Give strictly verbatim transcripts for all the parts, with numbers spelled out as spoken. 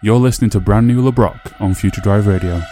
You're listening to Brand New LeBrock on Future Drive Radio.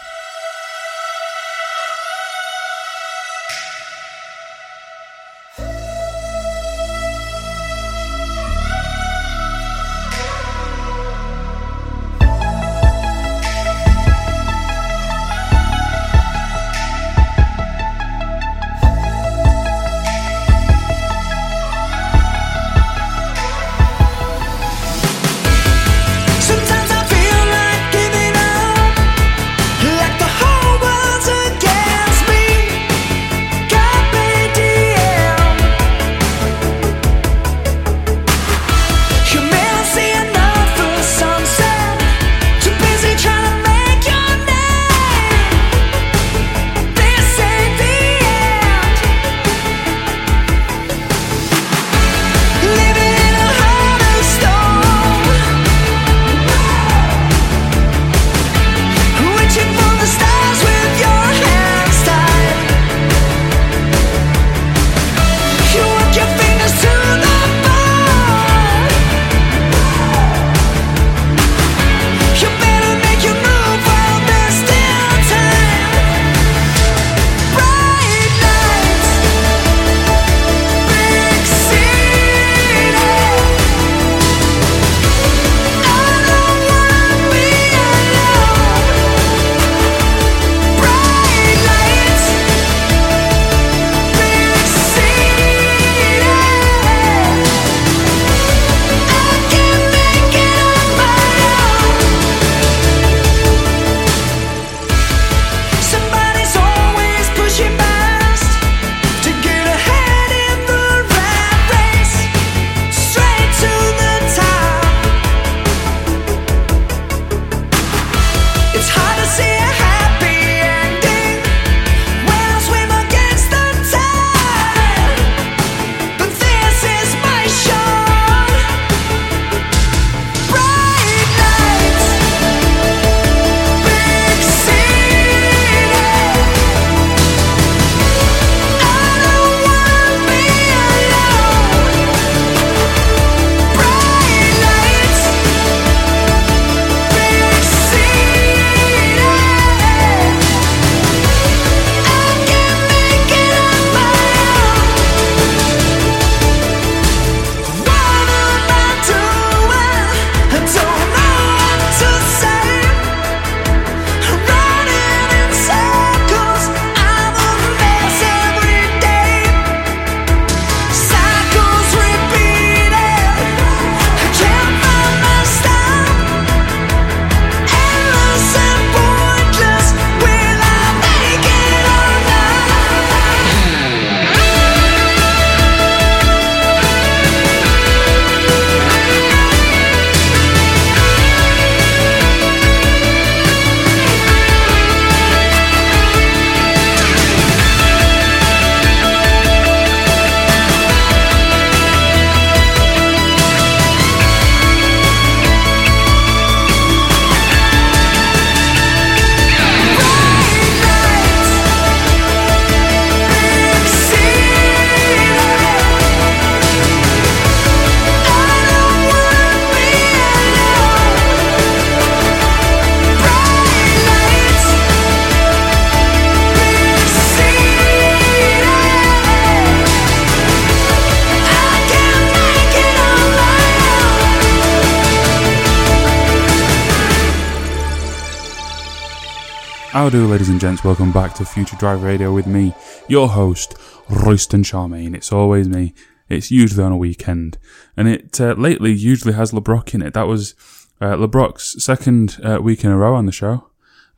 Hello, ladies and gents, welcome back to Future Drive Radio with me, your host, Royston Charmaine. It's always me. It's usually on a weekend, and it uh, lately usually has LeBrock in it. That was uh, LeBrock's second uh, week in a row on the show.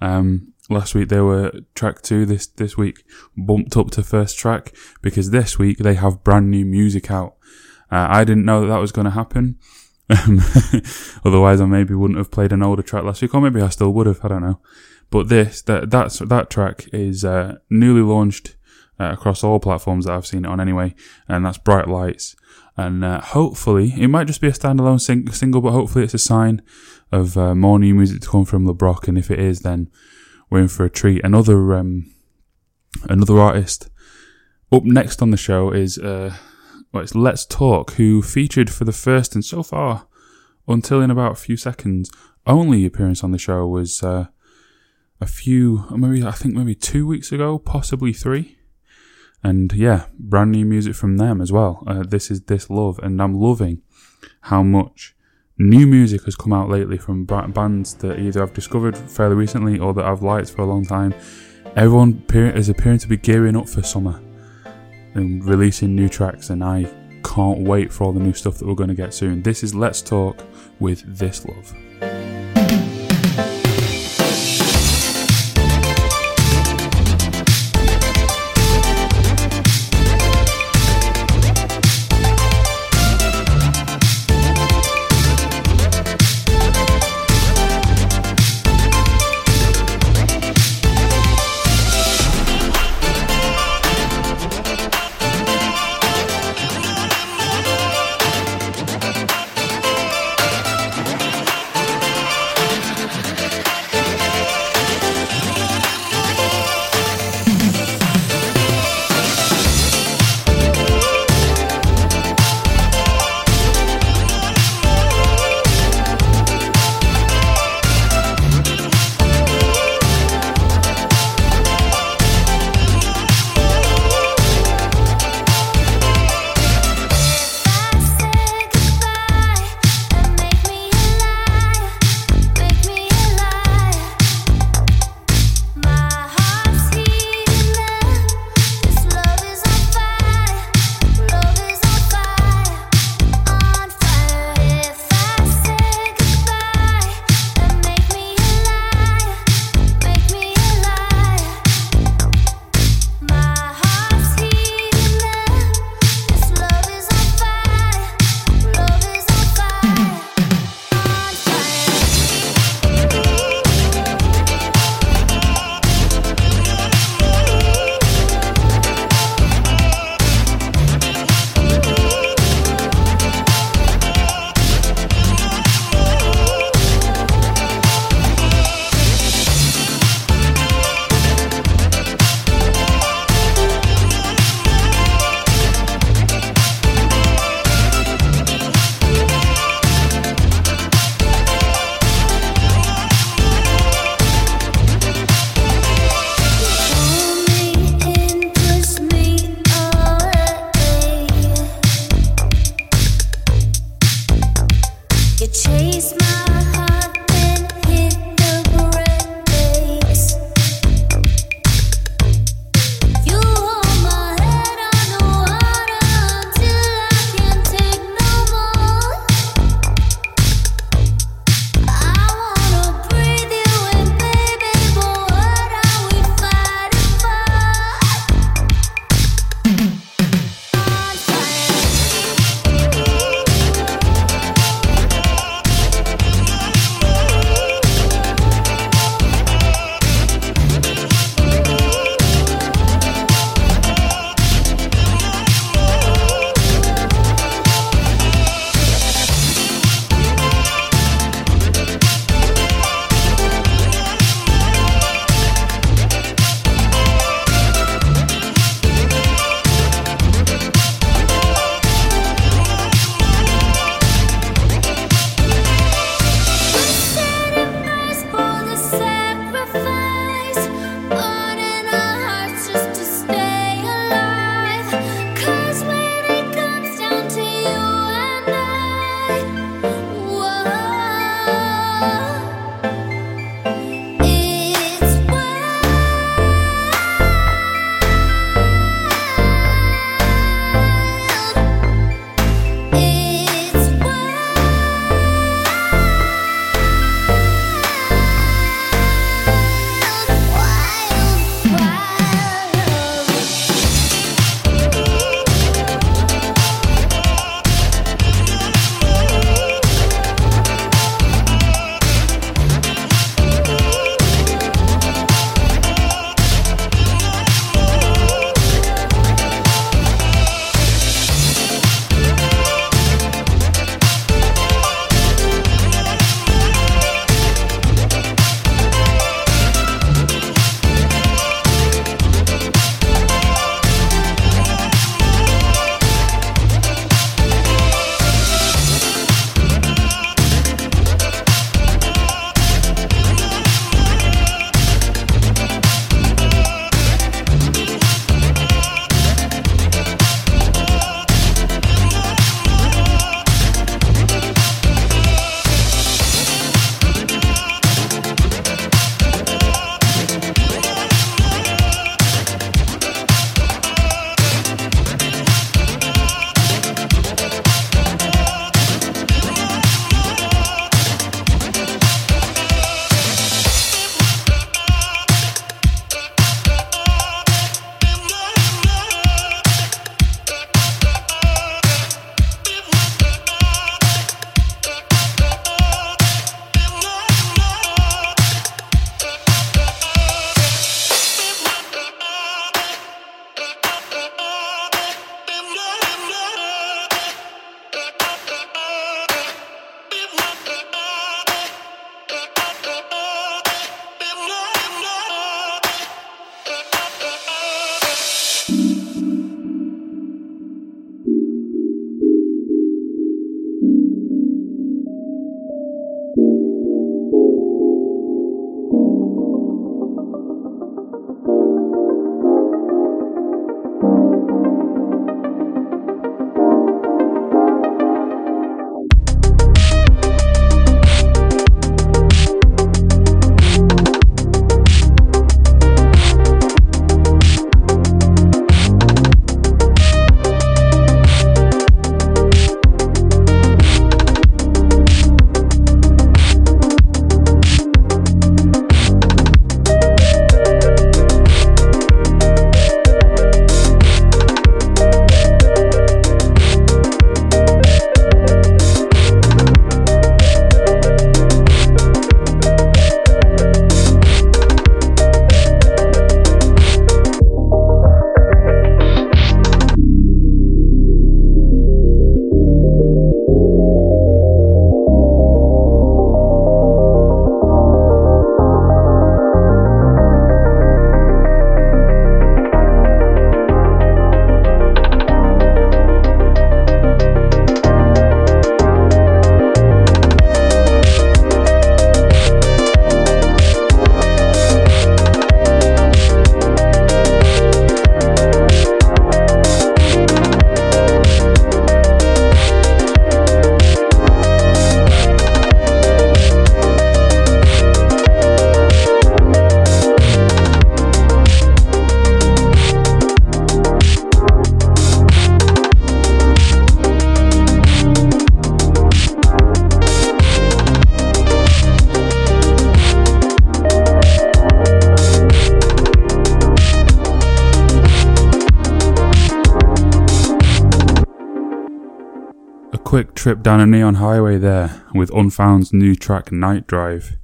Um, last week they were track two, this, this week bumped up to first track, because this week they have brand new music out. Uh, I didn't know that that was going to happen. Um, otherwise I maybe wouldn't have played an older track last week, or maybe I still would have, I don't know. But this, that, that's, that track is uh, newly launched uh, across all platforms that I've seen it on anyway, and that's Bright Lights. And uh, hopefully, it might just be a standalone sing- single, but hopefully it's a sign of uh, more new music to come from LeBrock, and if it is, then we're in for a treat. Another um, another artist up next on the show is uh, well, it's Let's Talk, who featured for the first and so far until in about a few seconds, only appearance on the show was uh, a few, maybe I think maybe two weeks ago, possibly three. And yeah, brand new music from them as well. Uh, this is This Love, and I'm loving how much new music has come out lately from b- bands that either I've discovered fairly recently or that I've liked for a long time. Everyone pe- is appearing to be gearing up for summer and releasing new tracks, and I can't wait for all the new stuff that we're going to get soon. This is Let's Talk with This Love. quick trip down a neon highway there with Unfound's new track Night Drive.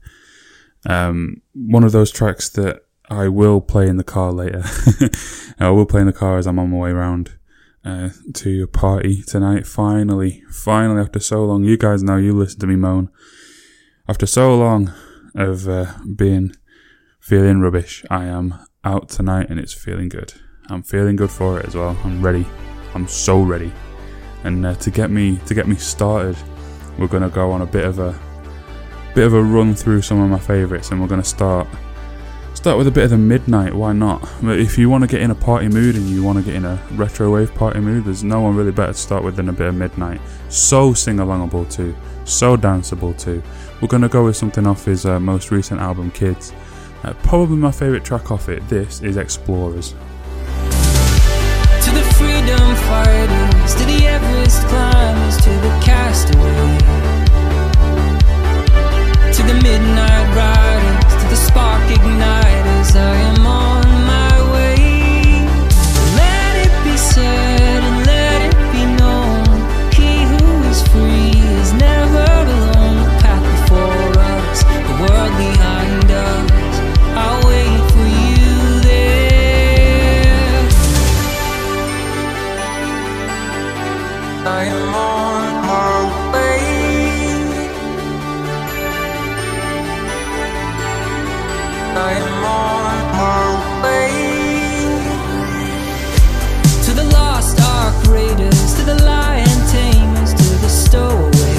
Um, one of those tracks that I will play in the car later. I will play in the car as I'm on my way round uh, to your party tonight. Finally, finally, after so long. You guys know, you listen to me moan. After so long of uh, being feeling rubbish, I am out tonight and it's feeling good. I'm feeling good for it as well. I'm ready. I'm so ready. And uh, to get me to get me started, we're gonna go on a bit of a bit of a run through some of my favourites, and we're gonna start start with a bit of the Midnight. Why not? But if you want to get in a party mood and you want to get in a retro wave party mood, there's no one really better to start with than a bit of Midnight. So sing-alongable too, so danceable too. We're gonna go with something off his uh, most recent album, Kids. Uh, probably my favourite track off it. This is Explorers. Freedom fighters, to the Everest climbers, to the castaway, to the midnight riders, to the spark igniters, I am on my way. Let it be said and let it be known, he who is free is never alone. The path before us, the world behind us, I wait for you. I am on my way. I am on my way. To the lost ark raiders, to the lion tamers, to the stowaway,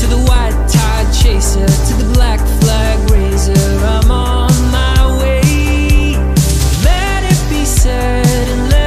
to the white tide chaser, to the black flag raiser, I'm on my way. Let it be said and let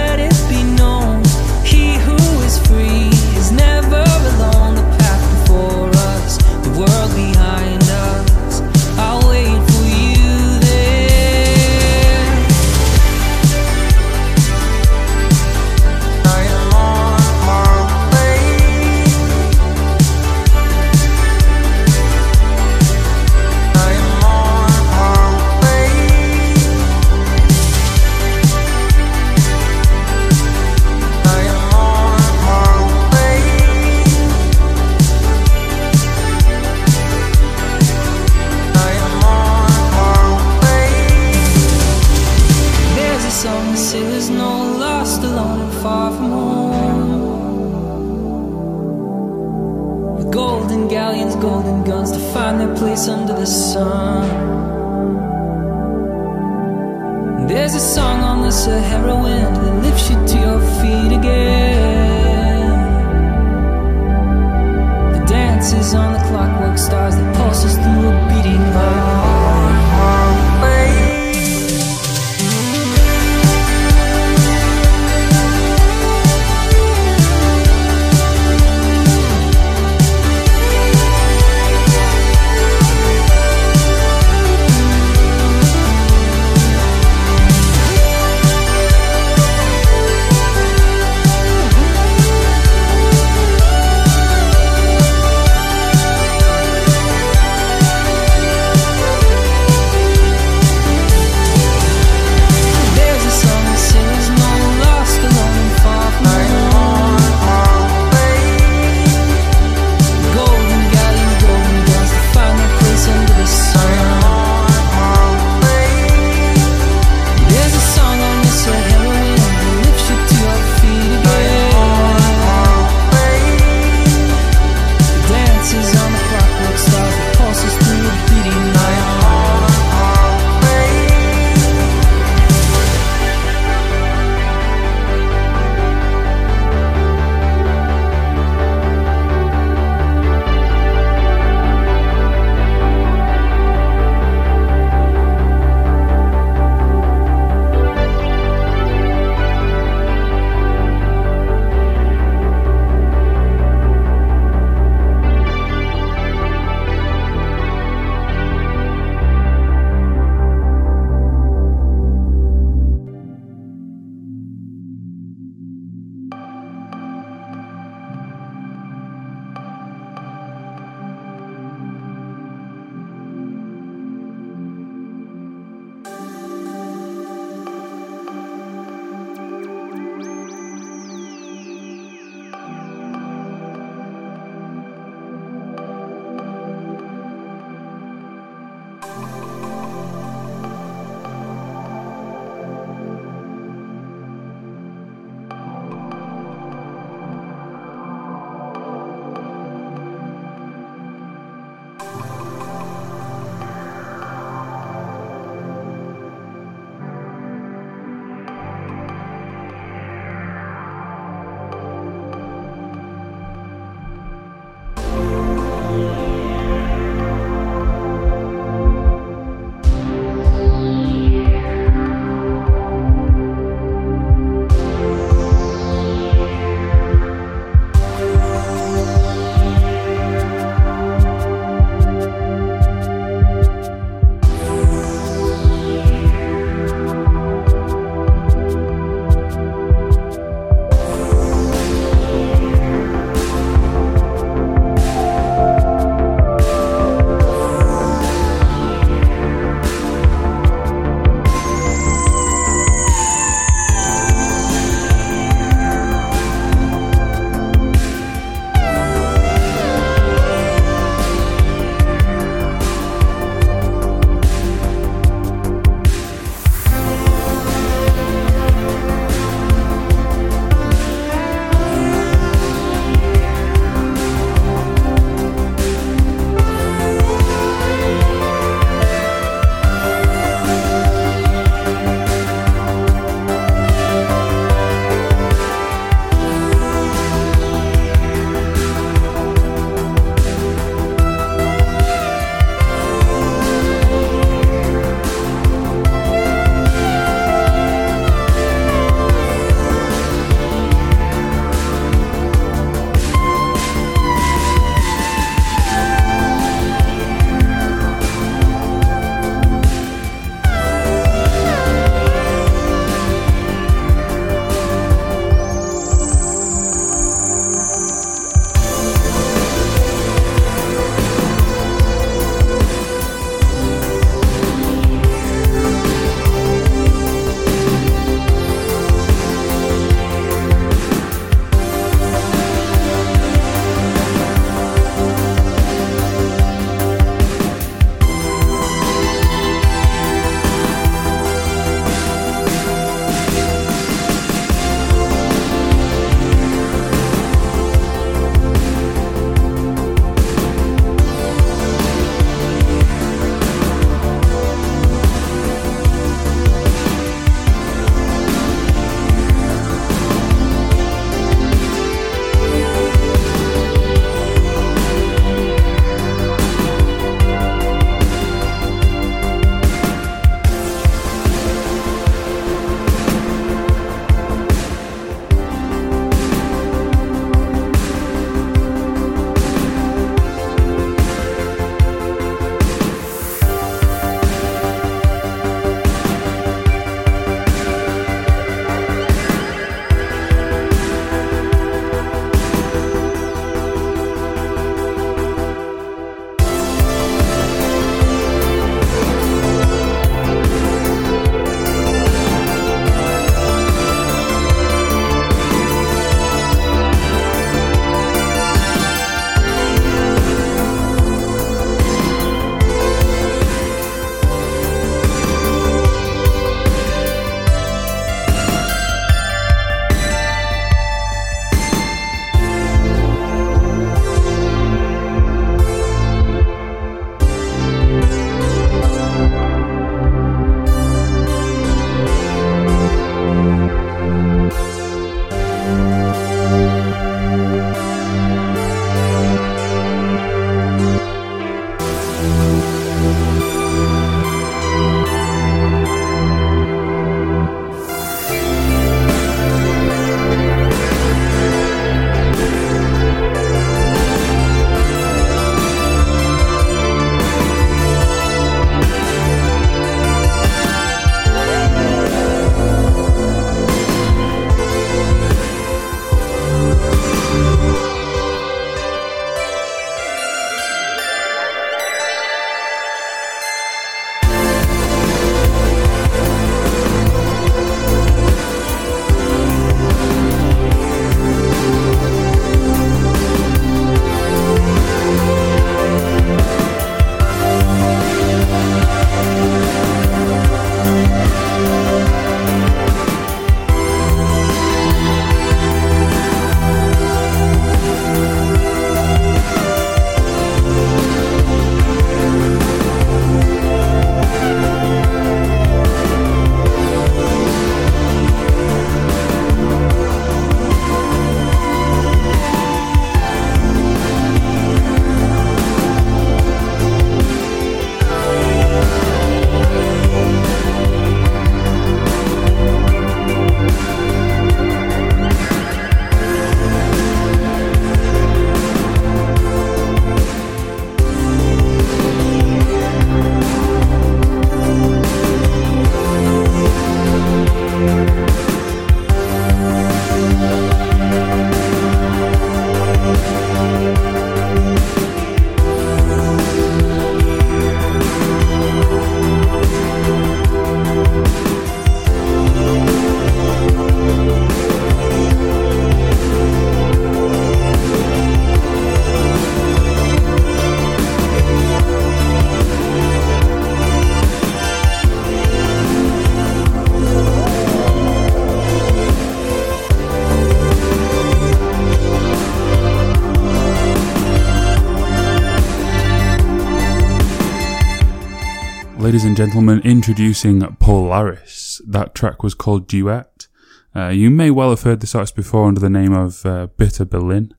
ladies and gentlemen, introducing Polaris. That track was called Duet. Uh, you may well have heard this artist before under the name of uh, Bitter Berlin.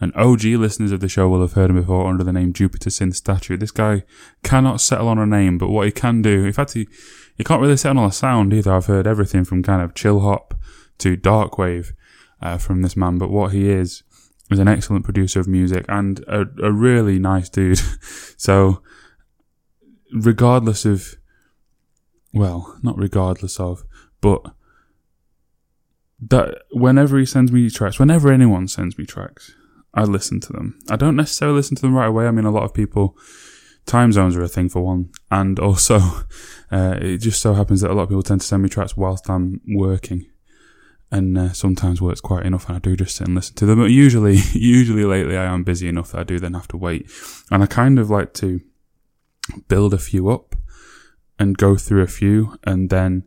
And O G listeners of the show will have heard him before under the name Jupiter Synth the Statue. This guy cannot settle on a name, but what he can do, in fact, he, he can't really settle on a sound either. I've heard everything from kind of chill hop to dark wave uh, from this man, but what he is is an excellent producer of music and a, a really nice dude. So, regardless of, well, not regardless of, but that whenever he sends me tracks, whenever anyone sends me tracks, I listen to them. I don't necessarily listen to them right away. I mean, a lot of people, time zones are a thing for one. And also, uh, it just so happens that a lot of people tend to send me tracks whilst I'm working. And uh, sometimes work's quite enough and I do just sit and listen to them. But usually, usually lately I am busy enough that I do then have to wait. And I kind of like to build a few up and go through a few. And then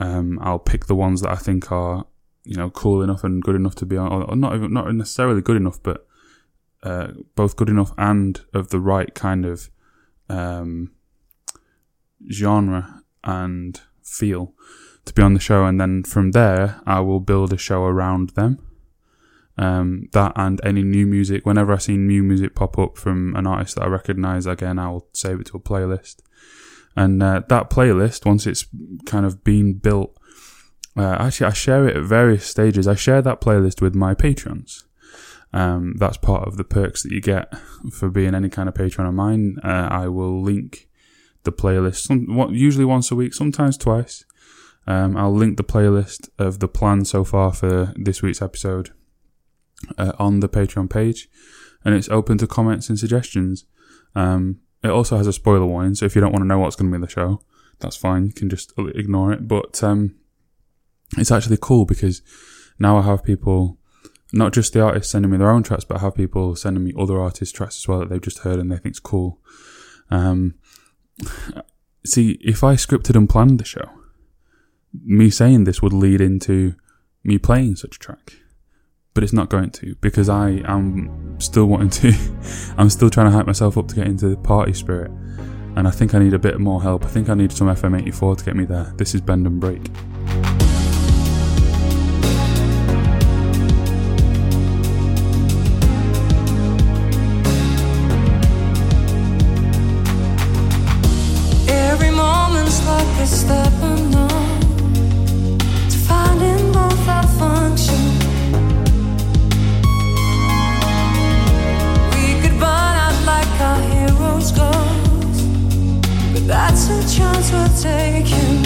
um, I'll pick the ones that I think are, you know, cool enough and good enough to be on. Or not, even, not necessarily good enough, but Uh, both good enough and of the right kind of um, genre and feel to be on the show, and then from there I will build a show around them. Um, that and any new music, whenever I see new music pop up from an artist that I recognise, again I'll save it to a playlist, and uh, that playlist, once it's kind of been built, uh, actually I share it at various stages. I share that playlist with my patrons. Um, that's part of the perks that you get for being any kind of patron of mine. Uh, I will link the playlist, some, what, usually once a week, sometimes twice. Um, I'll link the playlist of the plan so far for this week's episode uh, on the Patreon page. And it's open to comments and suggestions. Um, it also has a spoiler warning, so if you don't want to know what's going to be in the show, that's fine. You can just ignore it. But um, it's actually cool because now I have people, not just the artists sending me their own tracks, but I have people sending me other artists' tracks as well that they've just heard and they think's cool. Um, see, if I scripted and planned the show, me saying this would lead into me playing such a track. But it's not going to, because I am still wanting to, I'm still trying to hype myself up to get into the party spirit. And I think I need a bit more help. I think I need some F M eighty-four to get me there. This is Bend and Break. That's a chance we're taking.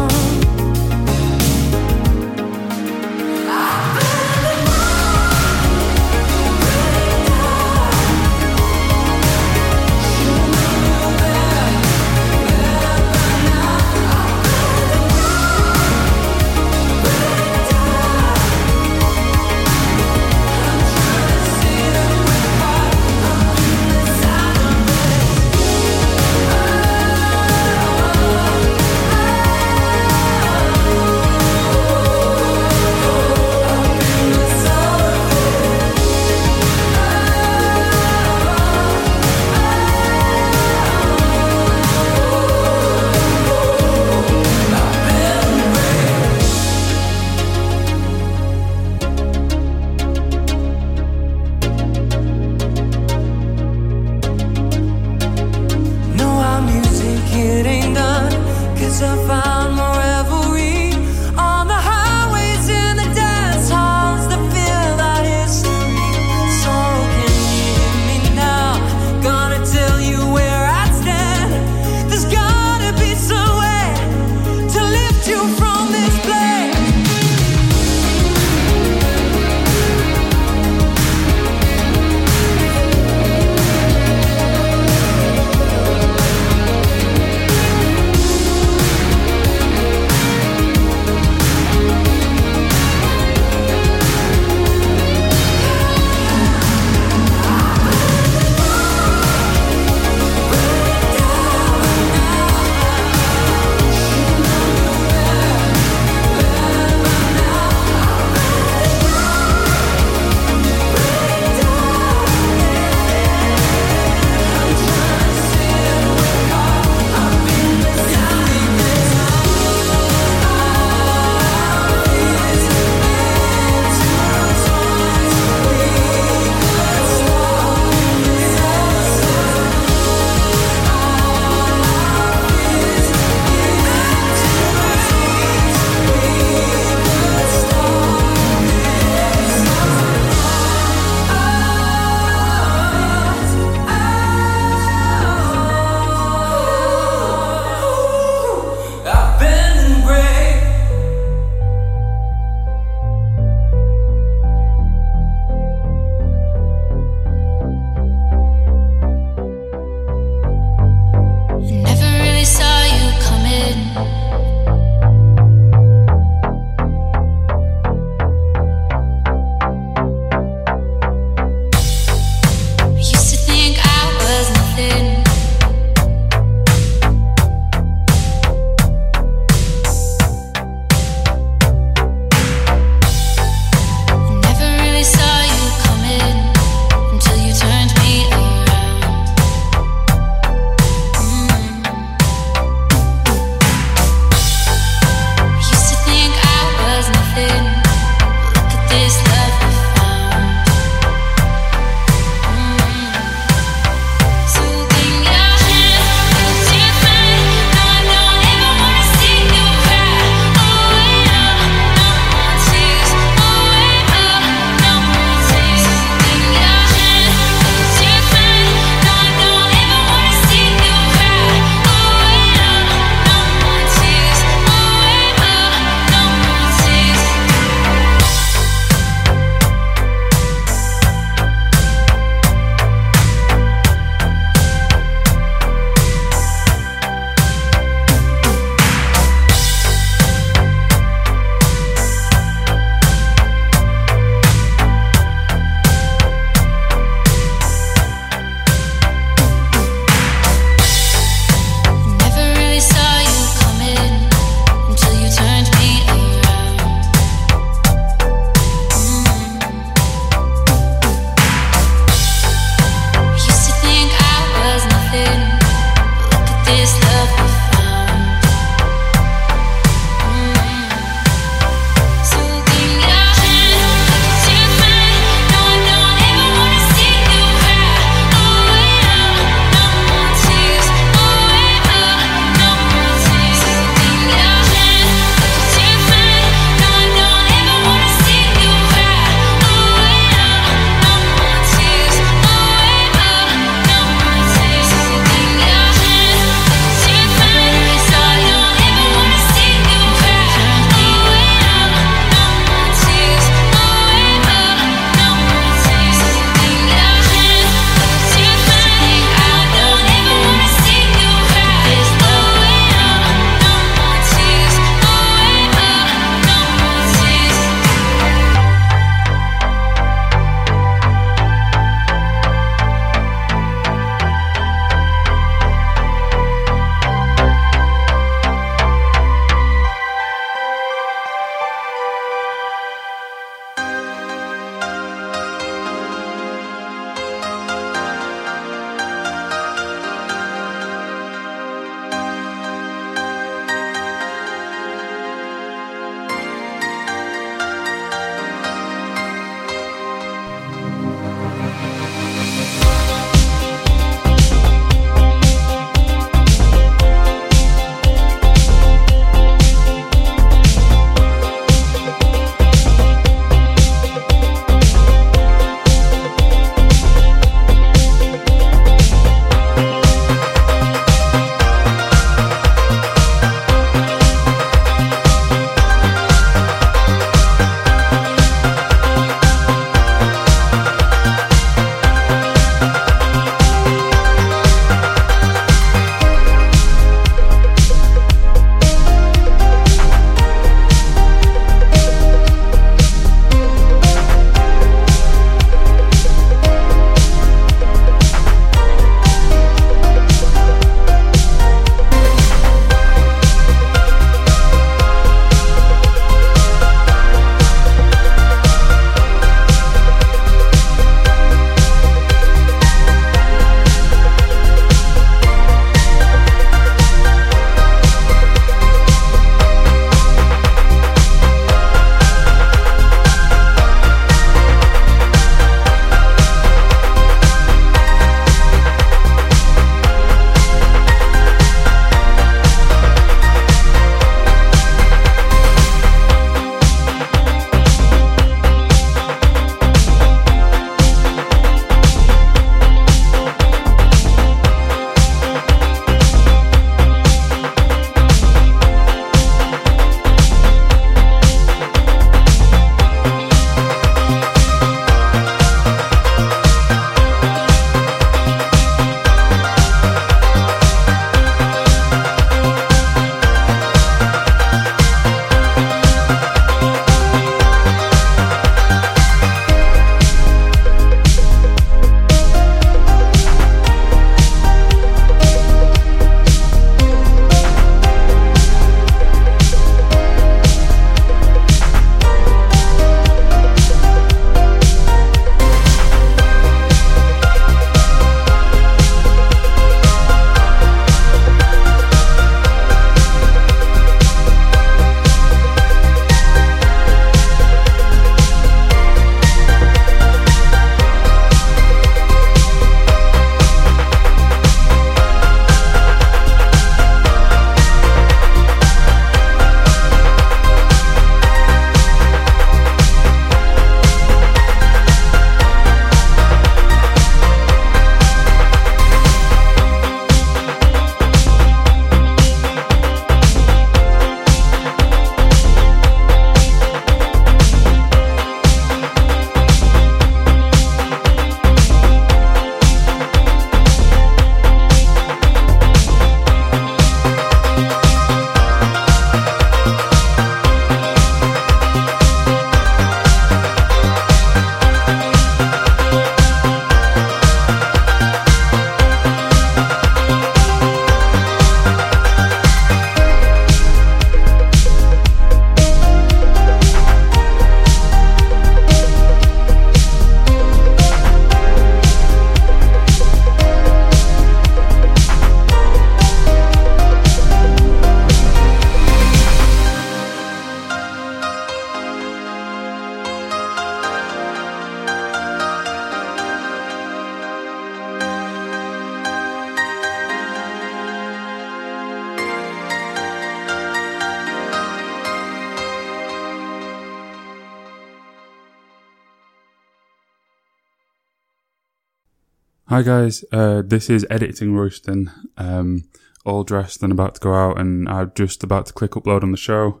Hi guys, uh, this is Editing Royston, um, all dressed and about to go out, and I'm just about to click upload on the show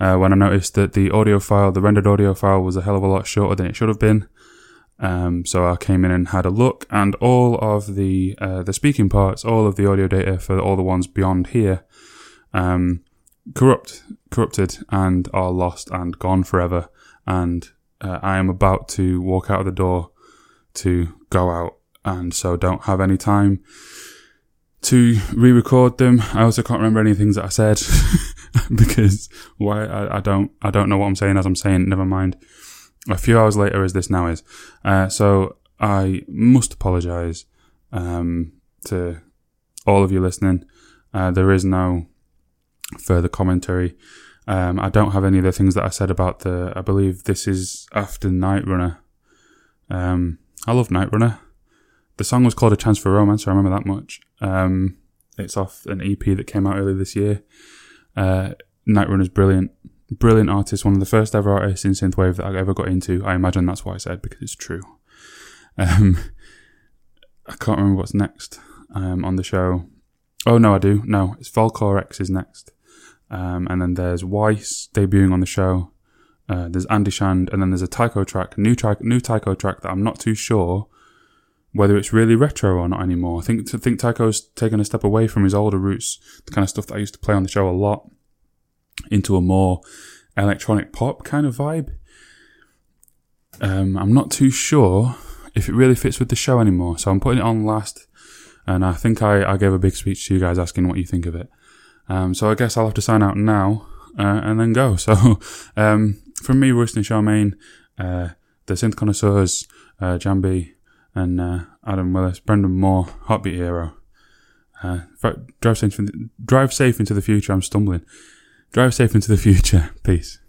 uh, when I noticed that the audio file, the rendered audio file, was a hell of a lot shorter than it should have been. Um, so I came in and had a look, and all of the uh, the speaking parts, all of the audio data for all the ones beyond here, um, corrupt, corrupted, and are lost and gone forever. And uh, I am about to walk out of the door to go out, and so don't have any time to re-record them. I also can't remember any things that I said because why I, I don't I don't know what I'm saying as I'm saying. Never mind. A few hours later, as this now is, uh, so I must apologise um, to all of you listening. Uh, there is no further commentary. Um, I don't have any of the things that I said about the. I believe this is after Night Runner. Um, I love Night Runner. The song was called A Chance for a Romance, I remember that much. Um, it's off an E P that came out earlier this year. Uh, Night Runner's brilliant. Brilliant artist, one of the first ever artists in synthwave that I ever got into. I imagine that's what I said, because it's true. Um, I can't remember what's next um, on the show. Oh, no, I do. No, it's Volcorex is next. Um, and then there's Weiss debuting on the show. Uh, there's Andy Shand, and then there's a Tyco track, new, tri- new Tyco track that I'm not too sure whether it's really retro or not anymore. I think, I think Tyco's taken a step away from his older roots, the kind of stuff that I used to play on the show a lot, into a more electronic pop kind of vibe. Um, I'm not too sure if it really fits with the show anymore, so I'm putting it on last, and I think I, I gave a big speech to you guys asking what you think of it. Um, so I guess I'll have to sign out now uh, and then go. So um, from me, Royston Charmaine, uh, the Synth Connoisseurs, uh, Jambi, and uh, Adam Willis, Brendan Moore, Heartbeat Hero. Uh, drive safe, drive safe into the future, I'm stumbling. Drive safe into the future. Peace.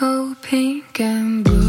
Oh, pink and blue.